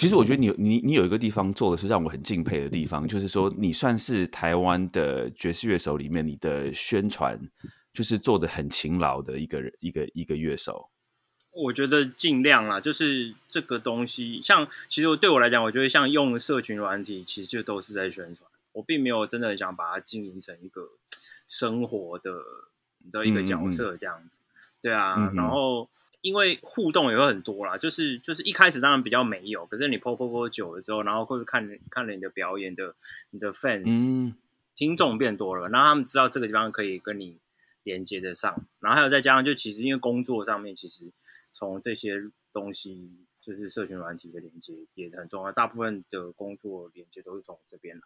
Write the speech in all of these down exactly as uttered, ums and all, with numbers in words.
其实我觉得你你你有一个地方做的是让我很敬佩的地方，就是说你算是台湾的爵士乐手里面你的宣传就是做的很勤劳的一个一个一个乐手。我觉得尽量啦，就是这个东西，像其实对我来讲，我觉得像用社群软体，其实就都是在宣传。我并没有真的很想把它经营成一个生活的的一个角色这样子，嗯嗯对啊。嗯嗯然后因为互动也会很多啦，就是就是一开始当然比较没有，可是你 po po po 久了之后，然后或者看看了你的表演的你的 fans、嗯、听众变多了，然后他们知道这个地方可以跟你连接得上，然后还有再加上就其实因为工作上面其实。从这些东西，就是社群软体的连接也很重要。大部分的工作连接都是从这边来，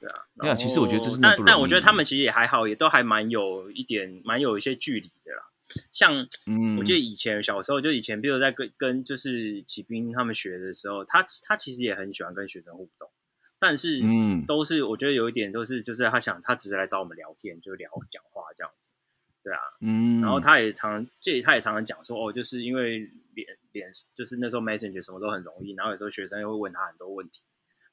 对啊。对啊，其实我觉得这是但但我觉得他们其实也还好，也都还蛮有一点，蛮有一些距离的啦。像，嗯，我记得以前小时候，就以前，比如在跟跟就是启斌他们学的时候，他他其实也很喜欢跟学生互动，但是，嗯，都是我觉得有一点都是就是他想他只是来找我们聊天，就聊讲话这样子。对啊，嗯，然后他也常，这他也常常讲说，哦，就是因为脸脸，就是那时候 Messenger 什么都很容易，然后有时候学生又会问他很多问题，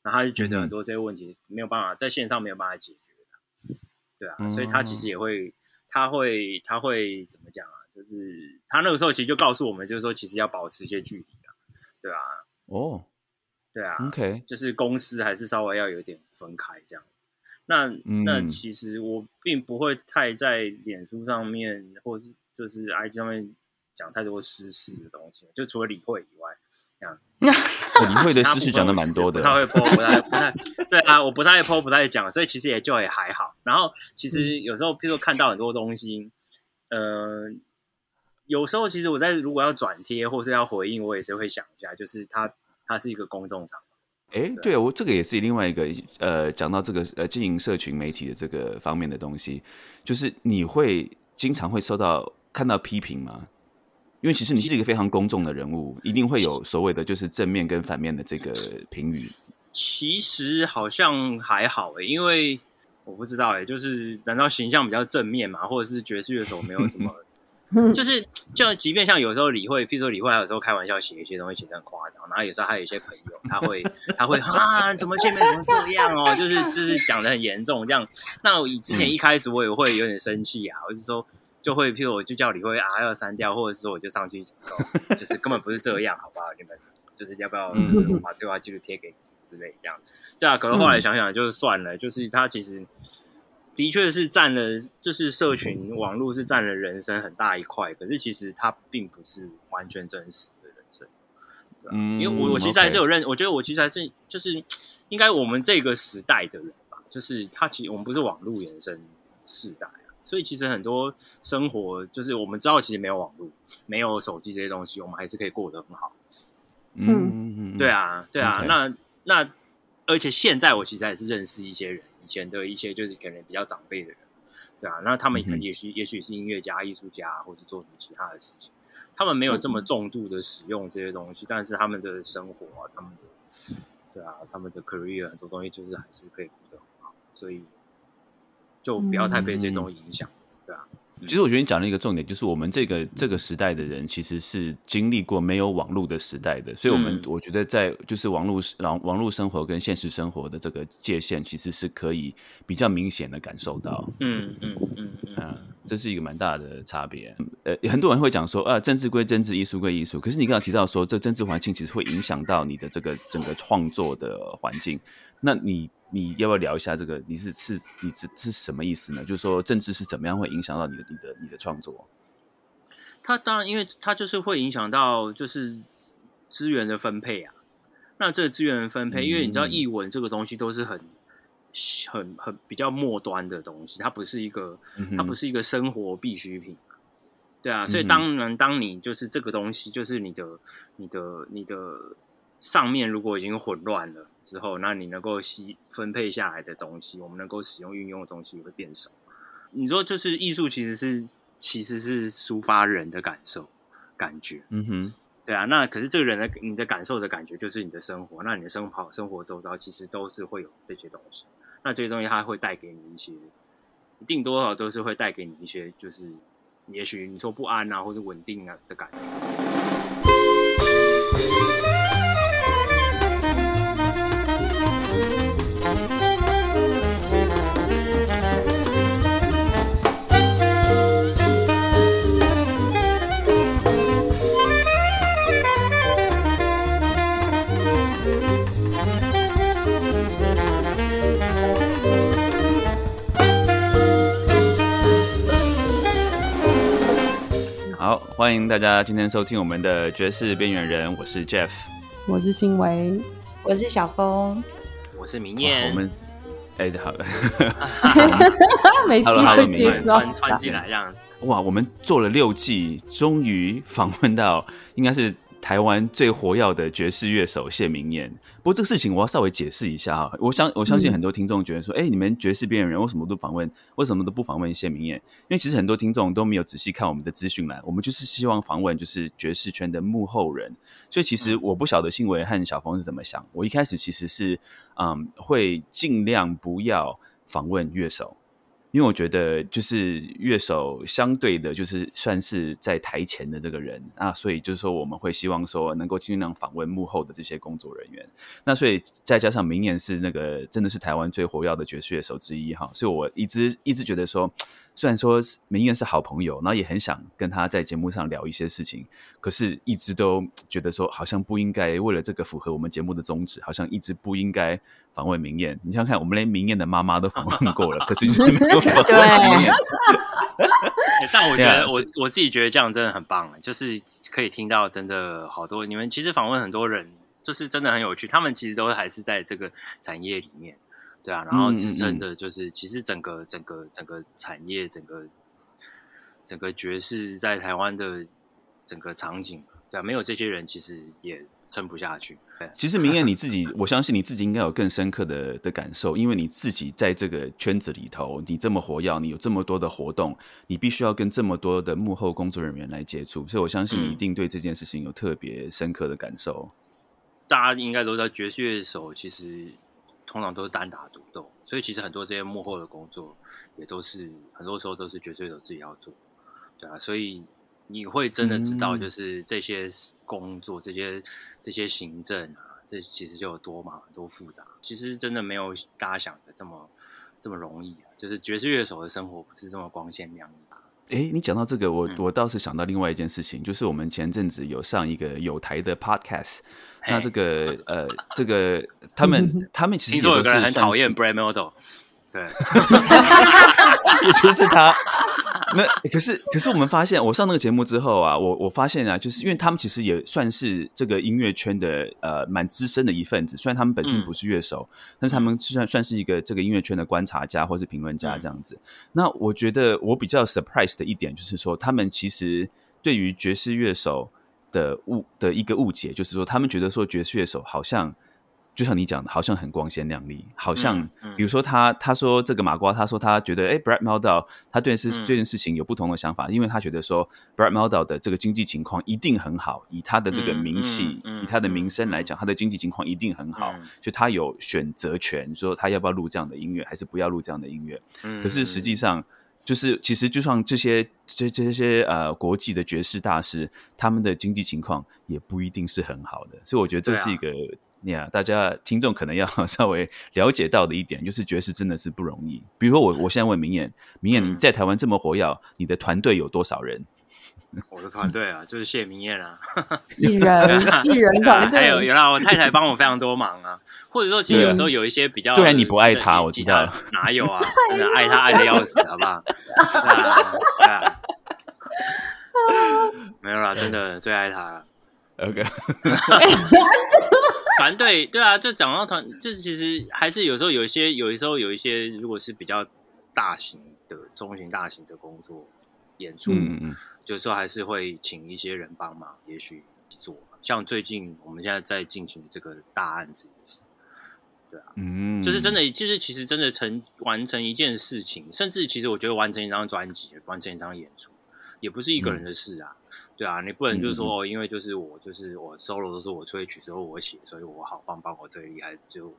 然后他就觉得很多这些问题没有办法、嗯、在线上没有办法解决的，对啊、嗯，所以他其实也会，他会，他会怎么讲啊？就是他那个时候其实就告诉我们，就是说其实要保持一些距离啊，对啊，哦，对啊 ，OK， 就是公司还是稍微要有点分开这样。那那其实我并不会太在脸书上面，或是就是 I G 上面讲太多私事的东西，就除了理会以外，这样。理会的私事讲的蛮多的。不太会 po， 不太不太对啊，我不太 po， 不太讲，所以其实也就也还好。然后其实有时候，譬如说看到很多东西，呃，有时候其实我在如果要转贴或是要回应，我也是会想一下，就是它它是一个公众场。哎，对，我这个也是另外一个呃，讲到这个呃经营社群媒体的这个方面的东西，就是你会经常会收到看到批评吗？因为其实你是一个非常公众的人物，一定会有所谓的就是正面跟反面的这个评语。其实好像还好哎、欸，因为我不知道哎、欸，就是难道形象比较正面嘛，或者是爵士乐手没有什么？就是，就即便像有时候理会，譬如说理会，有时候开玩笑写一些东西写得很夸张，然后有时候还有一些朋友，他会，他会啊，怎么前面怎么这样哦，就是就是讲得很严重这样。那我以之前一开始我也会有点生气啊，我就说就会，譬如我就叫理会啊要删掉，或者是我就上去讲，就是根本不是这样，好不好？你们就是要不要就是把对话记录贴给你之类这样？对啊，可能后来想想就是算了，就是他其实。的确是占了，就是社群网络是占了人生很大一块，可是其实它并不是完全真实的人生。对啊、嗯，因为我我其实还是有认， okay. 我觉得我其实还是就是应该我们这个时代的人吧，就是他其实我们不是网络延伸世代、啊，所以其实很多生活就是我们知道其实没有网络、没有手机这些东西，我们还是可以过得很好。嗯，对啊，对啊， okay. 那那而且现在我其实还是认识一些人。以前的一些就是可能比较长辈的人，对啊，那他们可能也许、嗯、也许是音乐家、艺术家，或者做什么其他的事情，他们没有这么重度的使用这些东西，嗯、但是他们的生活啊，他们的对啊，他们的 career 很多东西就是还是可以过得很好，所以就不要太被这种影响、嗯，对啊。其实我觉得你讲的一个重点就是，我们这个这个时代的人其实是经历过没有网络的时代的，所以我们、嗯、我觉得在就是网络网络生活跟现实生活的这个界限，其实是可以比较明显的感受到。嗯嗯嗯嗯、啊，这是一个蛮大的差别。呃，很多人会讲说啊，政治归政治，艺术归艺术。可是你刚刚提到说，这政治环境其实会影响到你的这个整个创作的环境。那你你要不要聊一下这个？你是是你是是什么意思呢？就是说政治是怎么样会影响到你的你的你的创作？它当然，因为它就是会影响到就是资源的分配啊。那这个资源的分配，嗯、因为你知道艺文这个东西都是很很很比较末端的东西，它不是一个、嗯、它不是一个生活必需品、啊。对啊，所以当然，当你就是这个东西，就是你的你的你的上面如果已经混乱了。之后，那你能够分配下来的东西，我们能够使用运用的东西会变少。你说，就是艺术其实是其实是抒发人的感受感觉，嗯哼，对啊。那可是这个人的你的感受的感觉，就是你的生活，那你的生活生活周遭其实都是会有这些东西。那这些东西它会带给你一些，一定多少都是会带给你一些，就是也许你说不安啊，或者稳定啊的感觉。欢迎大家今天收听我们的爵士边缘人，我是 Jeff， 我是新维，我是小峰，我是明燕。我们哎、欸，好了，没机会接到穿穿进来让哇，我们做了六季，终于访问到应该是台湾最活跃的爵士乐手谢明燕。不过这个事情我要稍微解释一下哈，我相我相信很多听众觉得说，哎、嗯欸，你们爵士边缘人为什么都访问，为什么都不访问谢明燕？因为其实很多听众都没有仔细看我们的资讯栏，我们就是希望访问就是爵士圈的幕后人。所以其实我不晓得信维和小峰是怎么想，我一开始其实是嗯会尽量不要访问乐手。因为我觉得就是乐手相对的就是算是在台前的这个人啊，所以就是说我们会希望说能够尽量访问幕后的这些工作人员。那所以再加上明年是那个真的是台湾最活跃的爵士乐手之一哈，所以我一直一直觉得说，虽然说明燕是好朋友，然后也很想跟他在节目上聊一些事情，可是一直都觉得说好像不应该为了这个符合我们节目的宗旨，好像一直不应该访问明燕。你想想看，我们连明燕的妈妈都访问过了，可是就是没有。对，但我觉得 我, 我自己觉得这样真的很棒，就是可以听到真的好多你们其实访问很多人，就是真的很有趣，他们其实都还是在这个产业里面，对啊，然后支撑着就是其实整个整个整个产业，整个整个爵士在台湾的整个场景，对啊，没有这些人其实也撑不下去。其实明燕你自己我相信你自己应该有更深刻 的, 的感受，因为你自己在这个圈子里头，你这么活跃，你有这么多的活动，你必须要跟这么多的幕后工作人员来接触，所以我相信你一定对这件事情有特别深刻的感受、嗯、大家应该都知道爵士乐手其实通常都是单打独斗，所以其实很多这些幕后的工作也都是很多时候都是爵士乐手自己要做，对啊，所以你会真的知道，就是这些工作、嗯、这些这些行政啊，这其实就有多麻烦、多复杂。其实真的没有大家想的这么这么容易、啊，就是爵士乐手的生活不是这么光鲜亮丽、啊。哎，你讲到这个，我、嗯、我倒是想到另外一件事情，就是我们前阵子有上一个有台的 podcast， 那这个呃，这个他们他们其实也都是听说有个人很讨厌 Brad Mehldau， 对，也就是他。那可是可是我们发现我上那个节目之后啊，我我发现啊，就是因为他们其实也算是这个音乐圈的呃蛮资深的一份子，虽然他们本身不是乐手、嗯、但是他们算算是一个这个音乐圈的观察家或是评论家这样子、嗯、那我觉得我比较 surprise 的一点就是说，他们其实对于爵士乐手的误的一个误解，就是说他们觉得说爵士乐手好像就像你讲的，好像很光鲜亮丽，好像、嗯嗯、比如说他他说这个麻瓜，他说他觉得哎、欸、Brad Mehldau 他对这、嗯、件事情有不同的想法，因为他觉得说 Brad Mehldau 的这个经济情况一定很好，以他的这个名气、嗯嗯、以他的名声来讲、嗯、他的经济情况一定很好、嗯、所以他有选择权，说他要不要录这样的音乐还是不要录这样的音乐、嗯、可是实际上就是其实就像这些这这些呃国际的爵士大师，他们的经济情况也不一定是很好的，所以我觉得这是一个Yeah, 大家听众可能要稍微了解到的一点，就是爵士真的是不容易。比如说我，我现在问明燕，明燕你在台湾这么活跃，你的团队有多少人？我的团队啊，就是谢明燕啊，一人一人团队、啊，还有有啦，我太太帮我非常多忙啊。或者说，其实有时候有一些比较，虽然你不爱他，我知道哪有啊，真的爱他爱的要死，好不好？对啊，没有啦，真的最爱他了。OK， 团队对啊，就讲到团，就其实还是有时候有一些，有时候有一些，如果是比较大型的、中型、大型的工作演出，嗯嗯，有时候还是会请一些人帮忙，也许做。像最近我们现在在进行这个大案子也是，对啊，嗯，就是真的，就是其实真的成完成一件事情，甚至其实我觉得完成一张专辑、完成一张演出，也不是一个人的事啊。嗯对啊，你不能就是说、哦、因为就是我就是我 solo 都是我吹曲，所以我写，所以我好棒棒，我最厉害，就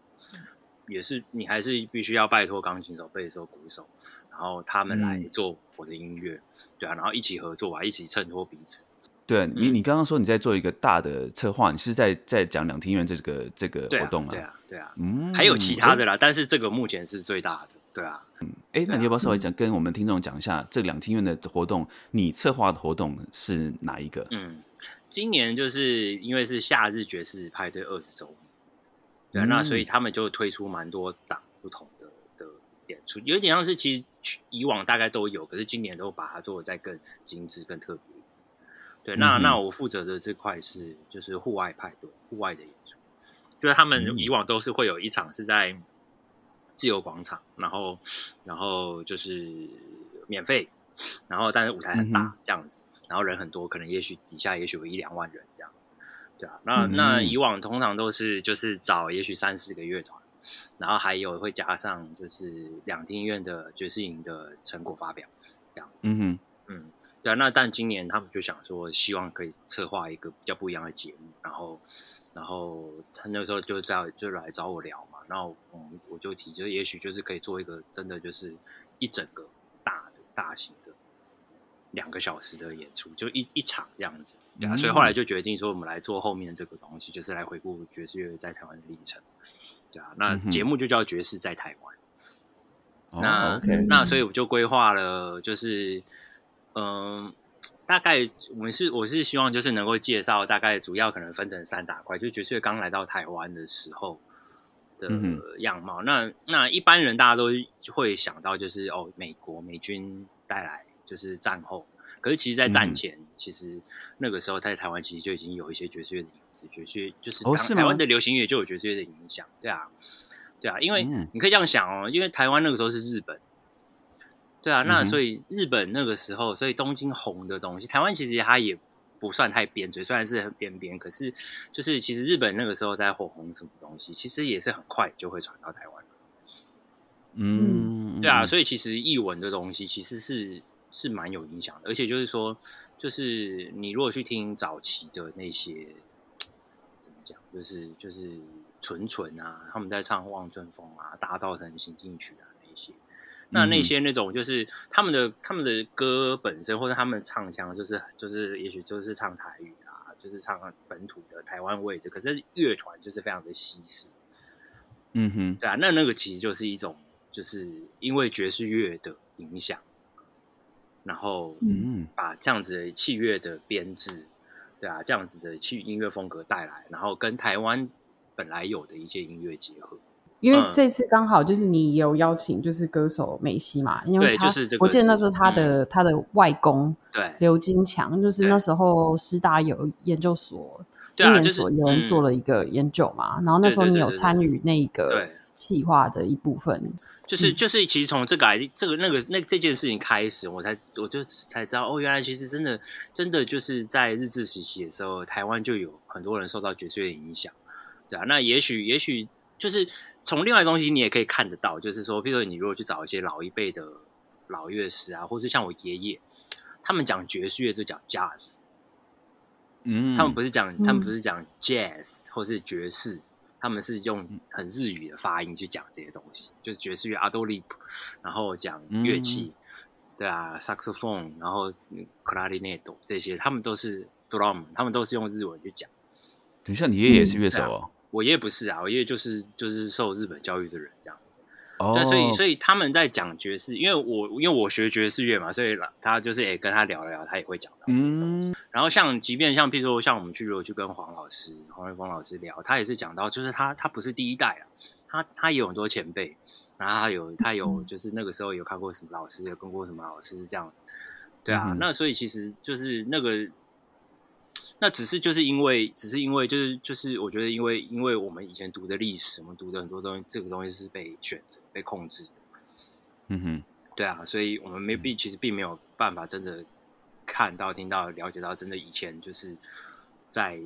也是你还是必须要拜托钢琴手、贝斯手、鼓手，然后他们来做我的音乐，对啊，然后一起合作吧，一起衬托彼此。对、啊，你你刚刚说你在做一个大的策划，你是在在讲两厅院这个这个活动吗？对啊，对啊，对啊嗯、还有其他的啦，但是这个目前是最大的。对啊，嗯，哎，那你要不要稍微讲、嗯、跟我们听众讲一下这两厅院的活动？你策划的活动是哪一个？嗯，今年就是因为是夏日爵士派对二十周年，对、啊嗯，那所以他们就推出蛮多档不同的的演出，有点像是其实以往大概都有，可是今年都把它做得再更精致、更特别。对，那、嗯、那我负责的这块是就是户外派对，户外的演出，就是他们以往都是会有一场是在自由广场，然后然后就是免费，然后但是舞台很大、嗯、这样子，然后人很多，可能也许底下也许有一两万人这样，对啊，那、嗯、那以往通常都是就是找也许三四个乐团，然后还有会加上就是两厅院的爵士营的成果发表这样子，嗯嗯，对啊，那但今年他们就想说，希望可以策划一个比较不一样的节目，然后然后他那时候就在就来找我聊嘛，然后我我就提，就也许就是可以做一个真的就是一整个大的大型的两个小时的演出，就一一场这样子，对啊，嗯、所以后来就决定说，我们来做后面这个东西，就是来回顾爵士乐在台湾的历程。对啊，那节目就叫《爵士在台湾》嗯。那、oh, okay. 那所以我就规划了，就是嗯、呃，大概我们是我是希望就是能够介绍，大概主要可能分成三大块，就爵士乐刚来到台湾的时候的样貌。嗯、那那一般人大家都会想到就是哦，美国美军带来就是战后，可是其实，在战前、嗯，其实那个时候在台湾其实就已经有一些爵士乐的。爵士就是台湾的流行乐就有爵士乐的影响，对啊，对啊，因为你可以这样想哦，因为台湾那个时候是日本，对啊，那所以日本那个时候，所以东京红的东西，台湾其实它也不算太边陲，虽然是很边边，可是就是其实日本那个时候在火红什么东西，其实也是很快就会传到台湾，嗯，对啊，所以其实艺文的东西其实是是蛮有影响的，而且就是说，就是你如果去听早期的那些。就是就是纯纯啊，他们在唱《望春风》啊，《大稻埕行进曲》啊那些，那那些那种就是他们的他们的歌本身或者他们唱腔就是就是也许就是唱台语啊，就是唱本土的台湾味的，可是乐团就是非常的西式，嗯哼，对啊，那那个其实就是一种就是因为爵士乐的影响，然后把这样子的器乐的编制。对啊，这样子的去音乐风格带来，然后跟台湾本来有的一些音乐结合。因为这次刚好就是你有邀请，就是歌手梅西嘛，因为他、就是、我记得那时候他的、嗯、他的外公对刘金强，就是那时候师大有研究所，对啊，研究所有人做了一个研究嘛，就是嗯、然后那时候你有参与那个企划的一部分。就是就是，其实从这个这个那个那这件事情开始，我才我就才知道哦，原来其实真的真的就是在日治时期的时候，台湾就有很多人受到爵士乐的影响，对啊。那也许也许就是从另外的东西，你也可以看得到，就是说，比如说你如果去找一些老一辈的老乐师啊，或是像我爷爷，他们讲爵士乐就讲 jazz， 嗯，他们不是讲、嗯、他们不是讲 jazz 或是爵士。他们是用很日语的发音去讲这些东西，就是爵士乐 Adolip， 然后讲乐器，嗯、对啊 ，saxophone， 然后 clarinet 这些，他们都是 drum， 他们都是用日文去讲。等一下，你爷爷也是乐手哦？嗯啊、我爷爷不是啊，我爷爷就是就是受日本教育的人这样子。哦，对，所以所以他们在讲爵士，因为我因为我学爵士乐嘛，所以他就是也、欸、跟他聊了聊，他也会讲到这些东西。嗯、然后像即便像譬如说像我们去如果去跟黄老师、黄瑞峰老师聊，他也是讲到，就是他他不是第一代啦，他他也有很多前辈，然后他有他有就是那个时候有看过什么老师，有跟过什么老师这样子，对啊。嗯、那所以其实就是那个，那只是就是因为只是因为就是就是我觉得因为因为我们以前读的历史，我们读的很多东西，这个东西是被选择、被控制的。嗯哼，对啊，所以我们没必其实并没有办法真的看到、听到、了解到，真的以前就是在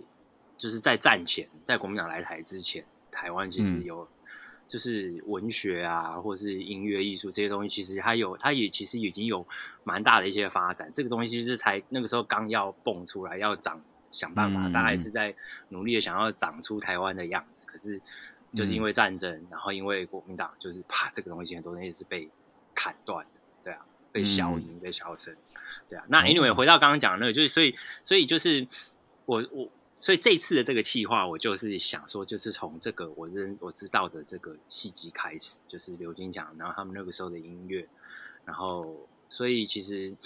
就是在战前，在国民党来台之前，台湾其实有、嗯、就是文学啊，或是音乐艺术这些东西，其实它有，它也其实已经有蛮大的一些发展。这个东西是才那个时候刚要蹦出来，要长。想办法，大家也是在努力的想要长出台湾的样子。可是，就是因为战争，嗯、然后因为国民党，就是啪，这个东西很多东西是被砍断的，对啊，被消音、嗯、被消声，对啊。那 anyway， 回到刚刚讲的那个，就是所以，所以就是我我，所以这次的这个企划，我就是想说，就是从这个我认我知道的这个契机开始，就是刘金强，然后他们那个时候的音乐，然后所以其实。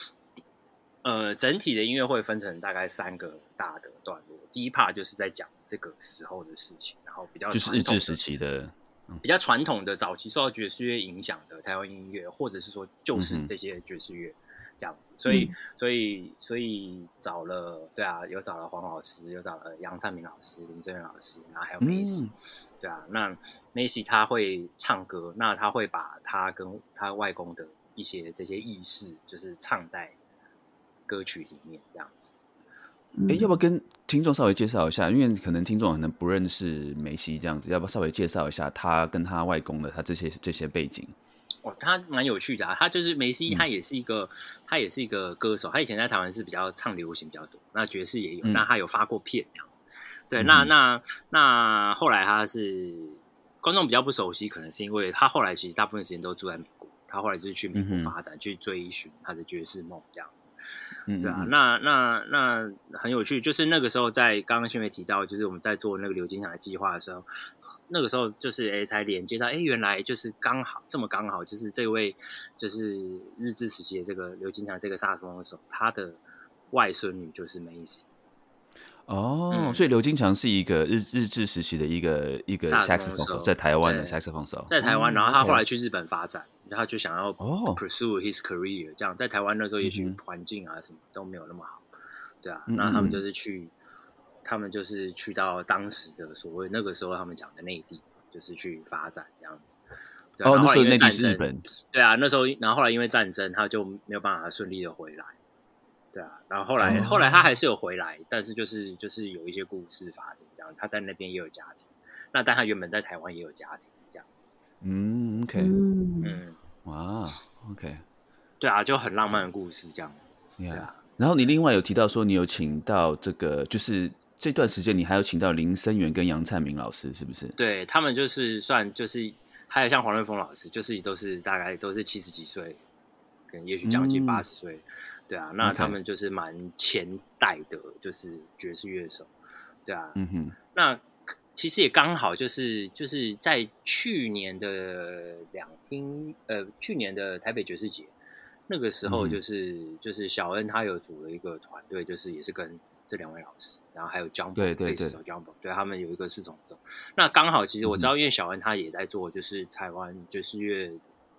呃，整体的音乐会分成大概三个大的段落。第一 part 就是在讲这个时候的事情，然后比较就是日治时期的、嗯、比较传统的早期受到爵士乐影响的台湾音乐，或者是说就是这些爵士乐这样子，所以、嗯、所以所以找了，对啊，有找了黄老师，有找了杨灿明老师、林正元老师，然后还有梅西、嗯，对啊，那梅西他会唱歌，那他会把他跟他外公的一些这些意识，就是唱在歌曲里面这样子。哎，要不要跟听众稍微介绍一下？因为可能听众可能不认识梅西这样子，要不要稍微介绍一下他跟他外公的他这些这些背景？哦，他蛮有趣的、啊，他就是梅西，他也是一个、嗯、他也是一个歌手，他以前在台湾是比较唱流行比较多，那爵士也有，那、嗯、他有发过片这样子。对，嗯、那那那后来他是观众比较不熟悉，可能是因为他后来其实大部分时间都住在美国，他后来就是去美国发展，嗯、去追寻他的爵士梦这样子。对啊，那那那很有趣，就是那个时候在刚刚新梅提到，就是我们在做那个流金奖的计划的时候，那个时候就是哎才连接到哎原来就是刚好这么刚好，就是这位就是日治时期的这个流金奖这个萨克斯风手，他的外孙女就是梅西。哦、嗯，所以刘金强是一个 日, 日治时期的一个一个萨克斯风手，在台湾的萨克斯风手，在台湾、嗯，然后他后来去日本发展，嗯、他就想要 pursue his career，、哦、这样在台湾那时候也许环境啊什么都没有那么好，对啊，那、嗯、他们就是去，他们就是去到当时的所谓那个时候他们讲的内地，就是去发展这样子。对啊、哦，那时候内地是日本，对啊，那时候然后后来因为战争，他就没有办法顺利的回来。对啊，然后后来、oh. 后来他还是有回来，但是就是就是有一些故事发生这样，他在那边也有家庭，那但他原本在台湾也有家庭这样子。嗯 ，OK， 嗯，哇、wow. ，OK， 对啊，就很浪漫的故事这样子。Yeah. 对啊，然后你另外有提到说你有请到这个，就是这段时间你还有请到林森源跟杨灿明老师，是不是？对他们就是算就是还有像黄瑞峰老师，就是都是大概都是七十几岁，可能也许将近八十岁。嗯对啊，那他们就是蛮前代的，就是爵士乐手，对啊，嗯哼，那其实也刚好就是就是在去年的两厅呃去年的台北爵士节，那个时候就是、嗯、就是小恩他有组了一个团队，就是也是跟这两位老师，然后还有 Jumbo 对对对 Jumbo 对他们有一个四重奏，那刚好其实我知道，因为小恩他也在做就是台湾爵士乐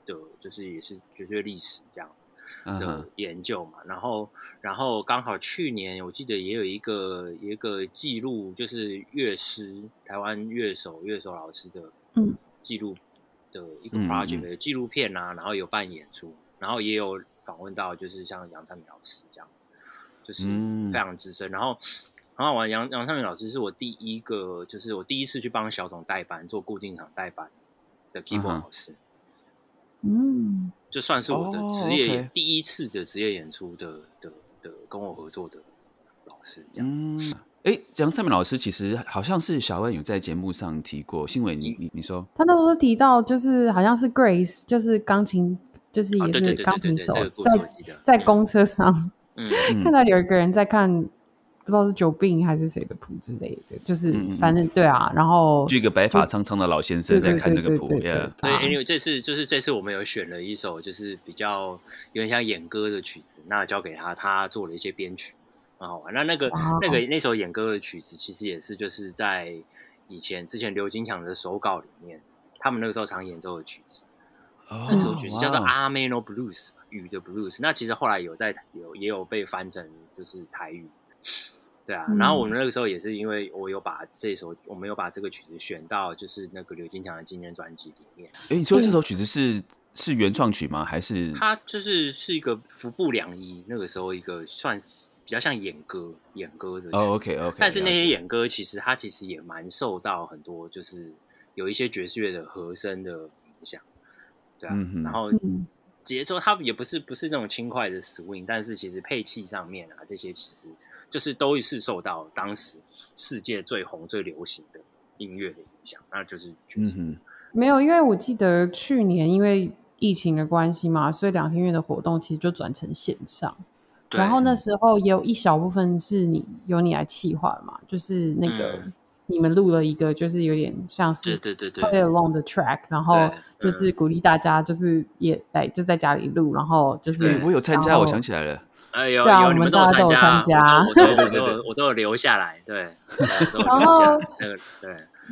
的，就是也是爵士乐历史这样。的研究嘛， uh-huh. 然后，然后刚好去年我记得也有一个一个记录，就是乐师台湾乐手乐手老师的记录的一个 project 的纪录片啊，然后有办演出，然后也有访问到就是像杨灿明老师这样，就是非常资深。然后，然后我杨杨灿明老师是我第一个，就是我第一次去帮小总代班做固定场代班的 keyboard 老师。Uh-huh.嗯，就算是我的职业、oh, okay. 第一次的职业演出 的, 的, 的跟我合作的老师这样子。哎、嗯，杨灿明老师其实好像是小恩有在节目上提过，新闻你你你说他那时候提到就是好像是 Grace， 就是钢琴，就是也是钢琴手，在在公车上、嗯、看到有一个人在看。不知道是久病还是谁的谱之类的，就是反正对啊，然后就一个白发苍苍的老先生在看那个谱。对 ，anyway， 这次就是这次我们有选了一首就是比较有点像演歌的曲子，那交给他，他做了一些编曲，蛮好玩。那那个那个那首演歌的曲子，其实也是就是在以前之前刘金强的手稿里面，他们那个时候常演奏的曲子，哦、那首曲子叫做《阿美诺 Blues》雨的 Blues。那其实后来有在有也有被翻成就是台语。对啊，然后我们那个时候也是因为我有把这首，嗯、我们有把这个曲子选到就是那个刘金强的纪念专辑里面。哎，你说这首曲子是是原创曲吗？还是它就是是一个服部良一那个时候一个算比较像演歌演歌的曲。哦 ，OK OK。但是那些演歌其实它其实也蛮受到很多就是有一些爵士乐的和声的影响，对啊，嗯、然后。嗯节奏它也不是不是那种轻快的 swing， 但是其实配器上面啊这些其实就是都是受到当时世界最红最流行的音乐的影响，那就是爵士、嗯、没有，因为我记得去年因为疫情的关系嘛，所以两天院的活动其实就转成线上，对，然后那时候也有一小部分是你由你来企划嘛，就是那个、嗯你们录了一个就是有点像是 play along the track， 然后就是鼓励大家就是也来就在家里录，然后就是我有参加，我想起来了，哎呦，对啊，我们大家都有参加，我都我都我都有留下来，对，然后对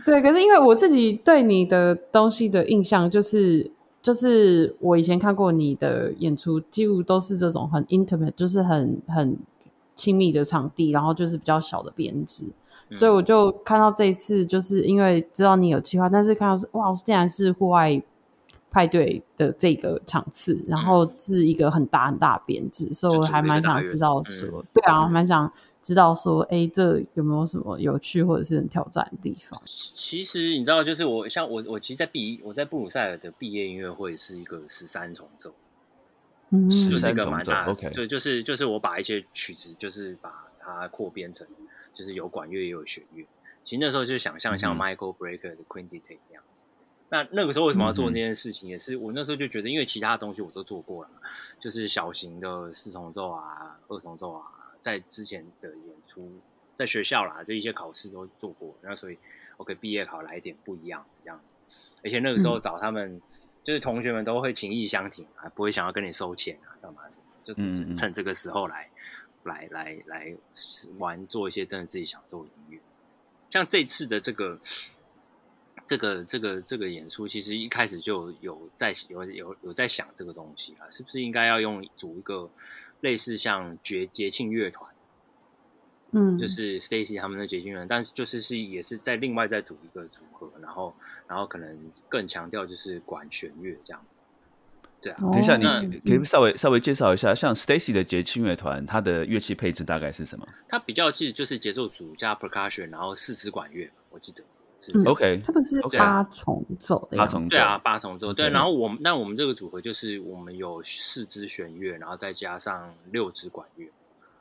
对，可是因为我自己对你的东西的印象就是就是我以前看过你的演出，几乎都是这种很 intimate， 就是很很亲密的场地，然后就是比较小的编制、嗯、所以我就看到这一次，就是因为知道你有计划，但是看到是哇，竟然是户外派对的这个场次，然后是一个很大很大的编制、嗯、所以我还蛮想知道说、嗯、对啊，蛮想知道说哎，这有没有什么有趣或者是很挑战的地方。其实你知道，就是我像我我其实在毕我在布鲁塞尔的毕业音乐会是一个十三重奏，嗯，就是一个蛮大的， okay. 对，就是就是我把一些曲子就是把它扩编成就是有管乐也有弦乐，其实那时候就想象像 Michael Brecker 的 Quintette 那样。那那个时候为什么要做那件事情，也是我那时候就觉得，因为其他的东西我都做过了，就是小型的四重奏啊、二重奏啊，在之前的演出，在学校啦，就一些考试都做过，那所以 OK 毕业考来一点不一样这样。而且那个时候找他们，嗯、就是同学们都会情意相挺啊，不会想要跟你收钱啊，干嘛什么，就趁这个时候来来来来玩，做一些真的自己想做的音乐。像这次的这个。这个这个这个演出其实一开始就有在有有有在想这个东西啊，是不是应该要用组一个类似像节节庆乐团，嗯，就是 Stacy 他们的节庆乐团，但是就是是也是在另外再组一个组合，然后然后可能更强调就是管弦乐这样子。对啊，等一下，你可以稍微稍微介绍一下，像 Stacy 的节庆乐团，它的乐器配置大概是什么？它比较记得就是节奏组加 percussion， 然后四支管乐，我记得。嗯、OK， 他们是八重奏的样子，对啊，八重奏。Okay. 对，然后我们那我们这个组合就是我们有四支弦乐，然后再加上六支管乐，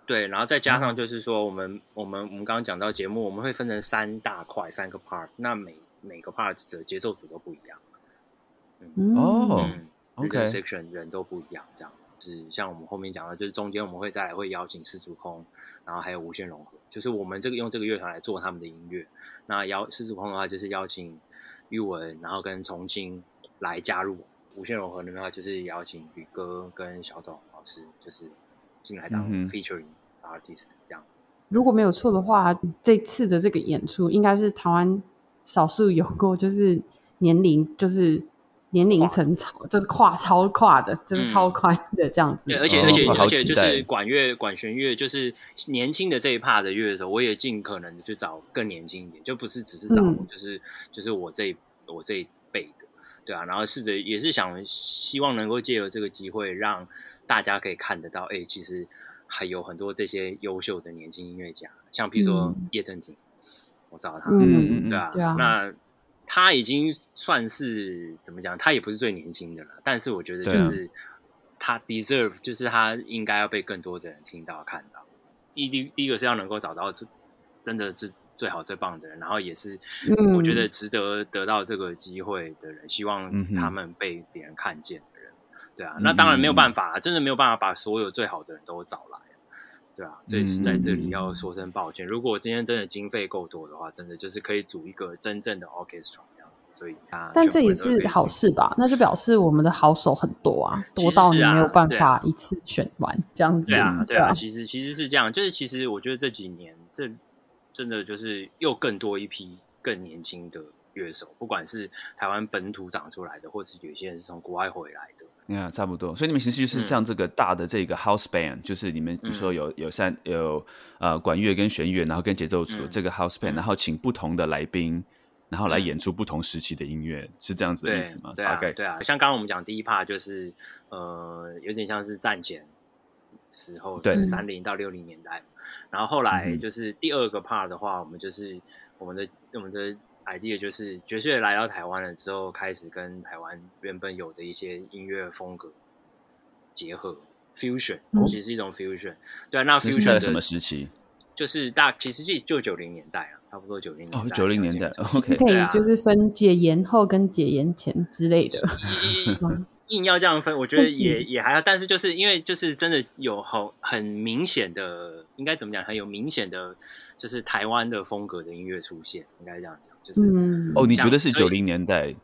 对，然后再加上就是说我们、嗯、我们我们刚刚讲到节目，我们会分成三大块，三个 part， 那每每个 part 的节奏组都不一样，嗯，哦、嗯 ，OK， section 人都不一样，这样是像我们后面讲的，就是中间我们会再来会邀请四足空，然后还有无限融合，就是我们这个用这个乐团来做他们的音乐。那邀四足空的话就是邀请玉文，然后跟重庆来加入；无限融合的话就是邀请宇哥跟小董老师，就是进来当 featuring artist 这样。如果没有错的话，这次的这个演出应该是台湾少数有过，就是年龄就是。年龄层超就是跨超跨的，就是超宽的这样子。嗯、对，而且而且、哦、而且就是管乐、管弦乐，就是年轻的这一 part 的乐的时候，我也尽可能去找更年轻一点，就不是只是找我，就是、嗯、就是我这我这一辈的，对啊。然后试着也是想希望能够借由这个机会，让大家可以看得到，哎、欸，其实还有很多这些优秀的年轻音乐家，像譬如说叶振廷，我找他，嗯嗯对啊，对啊，那。他已经算是怎么讲？他也不是最年轻的了，但是我觉得就是他 deserve， 就是他应该要被更多的人听到、看到。第一个是要能够找到真的是最好、最棒的人，然后也是我觉得值得得到这个机会的人，嗯、希望他们被别人看见的人，对啊。那当然没有办法，真的没有办法把所有最好的人都找来。对啊，这是在这里要说声抱歉。如果我今天真的经费够多的话，真的就是可以组一个真正的 orchestra 这样子。所以，但这也是好事吧？那就表示我们的好手很多啊，多到你没有办法一次选完、啊、这样子。对啊，对啊，对啊，其实其实是这样。就是其实我觉得这几年，这真的就是又更多一批更年轻的乐手，不管是台湾本土长出来的，或是有些人是从国外回来的。Yeah, 差不多，所以你们其实就是像这个大的这个 house band，、嗯、就是你们你说有有三有呃管乐跟弦乐，然后跟节奏组、嗯、这个 house band，、嗯、然后请不同的来宾，然后来演出不同时期的音乐，是这样子的意思吗？对啊，大概对啊，像刚刚我们讲第一 part 就是呃有点像是战前时候，对，三零到六零年代，然后后来就是第二个 part 的话，我们就是我们的我们的。idea 就是爵士乐来到台湾了之后，开始跟台湾原本有的一些音乐风格结合 fusion， 其实是一种 fusion、哦。对啊，那 fusion 在什么时期？就是大，其实就九零年代啊，差不多九零年代。哦，九零年代 ，OK。可以就是分解严后跟解严前之类的。硬要这样分，我觉得也也还好，但是就是因为就是真的有好很明显的，应该怎么讲，很有明显的，就是台湾的风格的音乐出现，应该这样讲，就是、嗯、哦，你觉得是九零年代？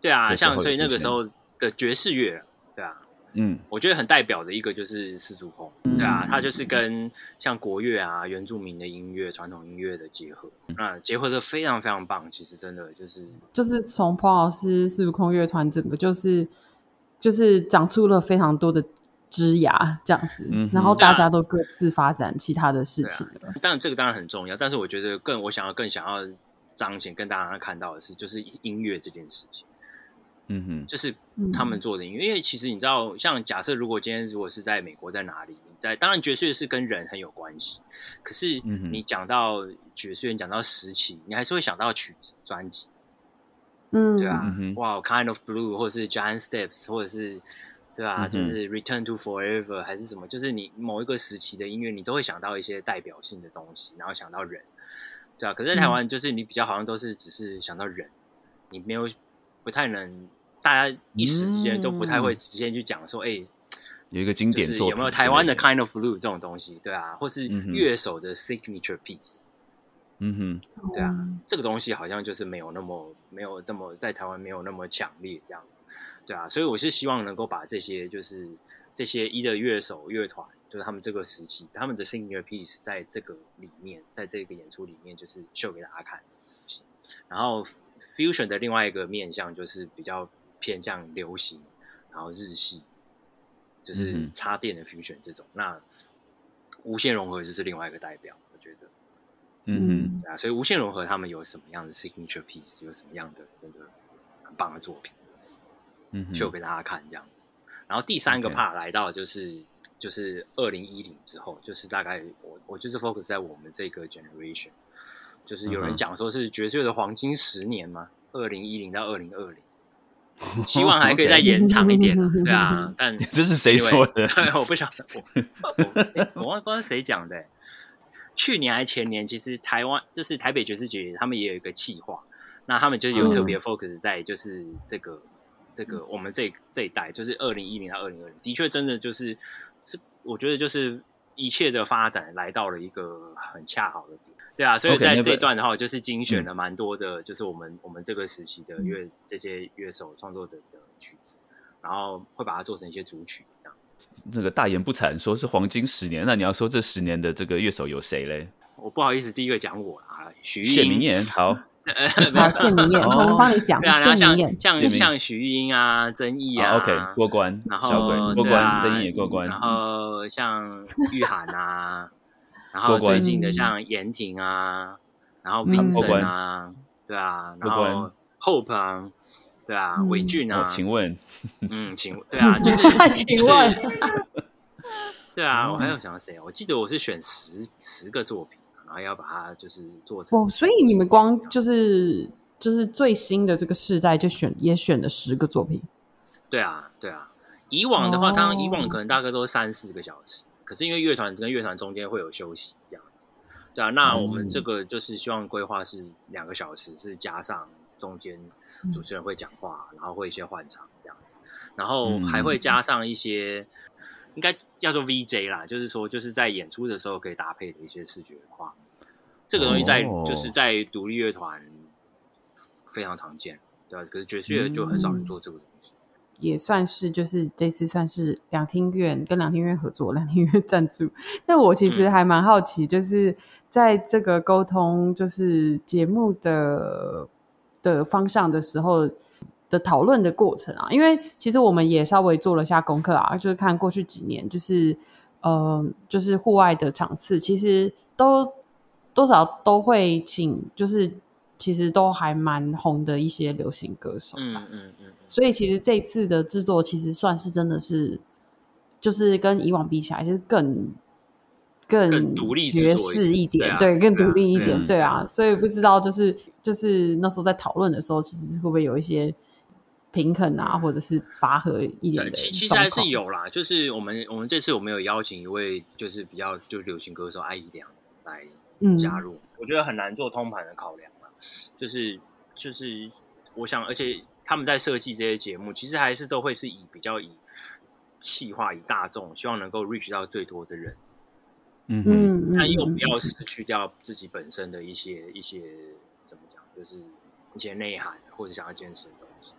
对啊，像所以那个时候的爵士乐，对啊，嗯，我觉得很代表的一个就是四足空，对啊，它就是跟像国乐啊、原住民的音乐、传统音乐的结合，那结合的非常非常棒，其实真的就是就是从彭老师四足空乐团整个就是。就是长出了非常多的枝芽这样子、嗯、然后大家都各自发展其他的事情了、啊、当然这个当然很重要，但是我觉得更我想要更想要彰显跟大家看到的是就是音乐这件事情，嗯哼，就是他们做的音乐、嗯、因为其实你知道像假设如果今天如果是在美国在哪里在，当然爵士是跟人很有关系，可是你讲到爵士你讲到时期你还是会想到曲子专辑，嗯，对啊，嗯、哇 Kind of Blue 或是 Giant Steps 或者是对啊、嗯、就是 Return to Forever 还是什么，就是你某一个时期的音乐你都会想到一些代表性的东西，然后想到人，对啊，可是在台湾就是你比较好像都是只是想到人、嗯、你没有不太能大家一时之间都不太会直接去讲说哎、嗯欸有一个经典作品，就是有没有台湾的 Kind of Blue 这种东西，对啊，或是乐手的 signature piece， 嗯哼，对啊，这个东西好像就是没有那么没有那么在台湾没有那么强烈这样，对啊，所以我是希望能够把这些就是这些一的乐手乐团，就是他们这个时期他们的 signature piece 在这个里面，在这个演出里面就是秀给大家看。然后 fusion 的另外一个面向就是比较偏向流行，然后日系。就是插电的 fusion 这种、嗯、那无限融合就是另外一个代表我觉得，嗯哼、啊、所以无限融合他们有什么样的 signature piece 有什么样的真的很棒的作品，嗯哼，秀给大家看这样子。然后第三个 part 来到就是、okay. 就是二零一零之后，就是大概 我, 我就是 focus 在我们这个 generation， 就是有人讲说是爵士乐的黄金十年嘛，二零一零到二零二零，希望还可以再延长一点、啊， okay. 对啊，但这是谁说的？我不晓得，我我不知道谁讲的、欸。去年还前年，其实台湾就是台北爵士节，他们也有一个企划，那他们就有特别 focus 在就是这个、嗯、这个我们这这一代，就是二零一零到二零二零，的确真的就是是我觉得就是一切的发展来到了一个很恰好的点。对啊，所以在这一段的话，就是精选了蛮多的，就是我们、嗯、我们这个时期的乐这些乐手创作者的曲子，然后会把它做成一些组曲这样子。那个大言不惭说是黄金十年，那你要说这十年的这个乐手有谁嘞？我不好意思，第一个讲我啦，许玉英、谢明彦，好，好，谢明彦，我们帮你讲。对啊，然后像像像许玉英啊、曾毅啊、哦、，OK 过关，然后小鬼过关、啊，曾毅也过关，然后像玉涵啊。然后最近的像严婷啊，然后 Vincent 啊，对啊，然后 Hope 啊，对啊，伟、嗯、俊啊、哦，请问，嗯，请对啊，就是请问，对啊，我还有想到谁啊？我记得我是选十十个作品，然后要把它就是做成。哦，所以你们光就是就是最新的这个世代就选也选了十个作品。对啊，对啊，以往的话，当、哦、然以往可能大概都三四个小时。可是因为乐团跟乐团中间会有休息这样子，对啊，那我们这个就是希望规划是两个小时，是加上中间主持人会讲话，然后会一些换场这样子，然后还会加上一些应该叫做 V J 啦，就是说就是在演出的时候可以搭配的一些视觉化，这个东西在就是在独立乐团非常常见，对啊，可是爵士乐就很少人做这个。也算是就是这次算是两厅院跟两厅院合作，两厅院赞助。那我其实还蛮好奇，就是在这个沟通就是节目的的方向的时候的讨论的过程啊，因为其实我们也稍微做了下功课啊，就是看过去几年就是呃就是户外的场次，其实都多少都会请就是。其实都还蛮红的一些流行歌手吧，嗯嗯嗯，所以其实这次的制作其实算是真的是，就是跟以往比起来，就是更更独立爵士一点，对，更独立一点，对啊，所以不知道就是就是那时候在讨论的时候，其实会不会有一些平衡啊，或者是拔河一点的状况？其实还是有啦，就是我们我们这次我们有邀请一位就是比较就是流行歌手艾怡良来加入，我觉得很难做通盘的考量。就是就是我想，而且他们在设计这些节目其实还是都会是以比较以企划以大众希望能够 reach 到最多的人，嗯嗯，但又不要失去掉自己本身的一些一些怎么讲，就是一些内涵或者想要坚持的东西。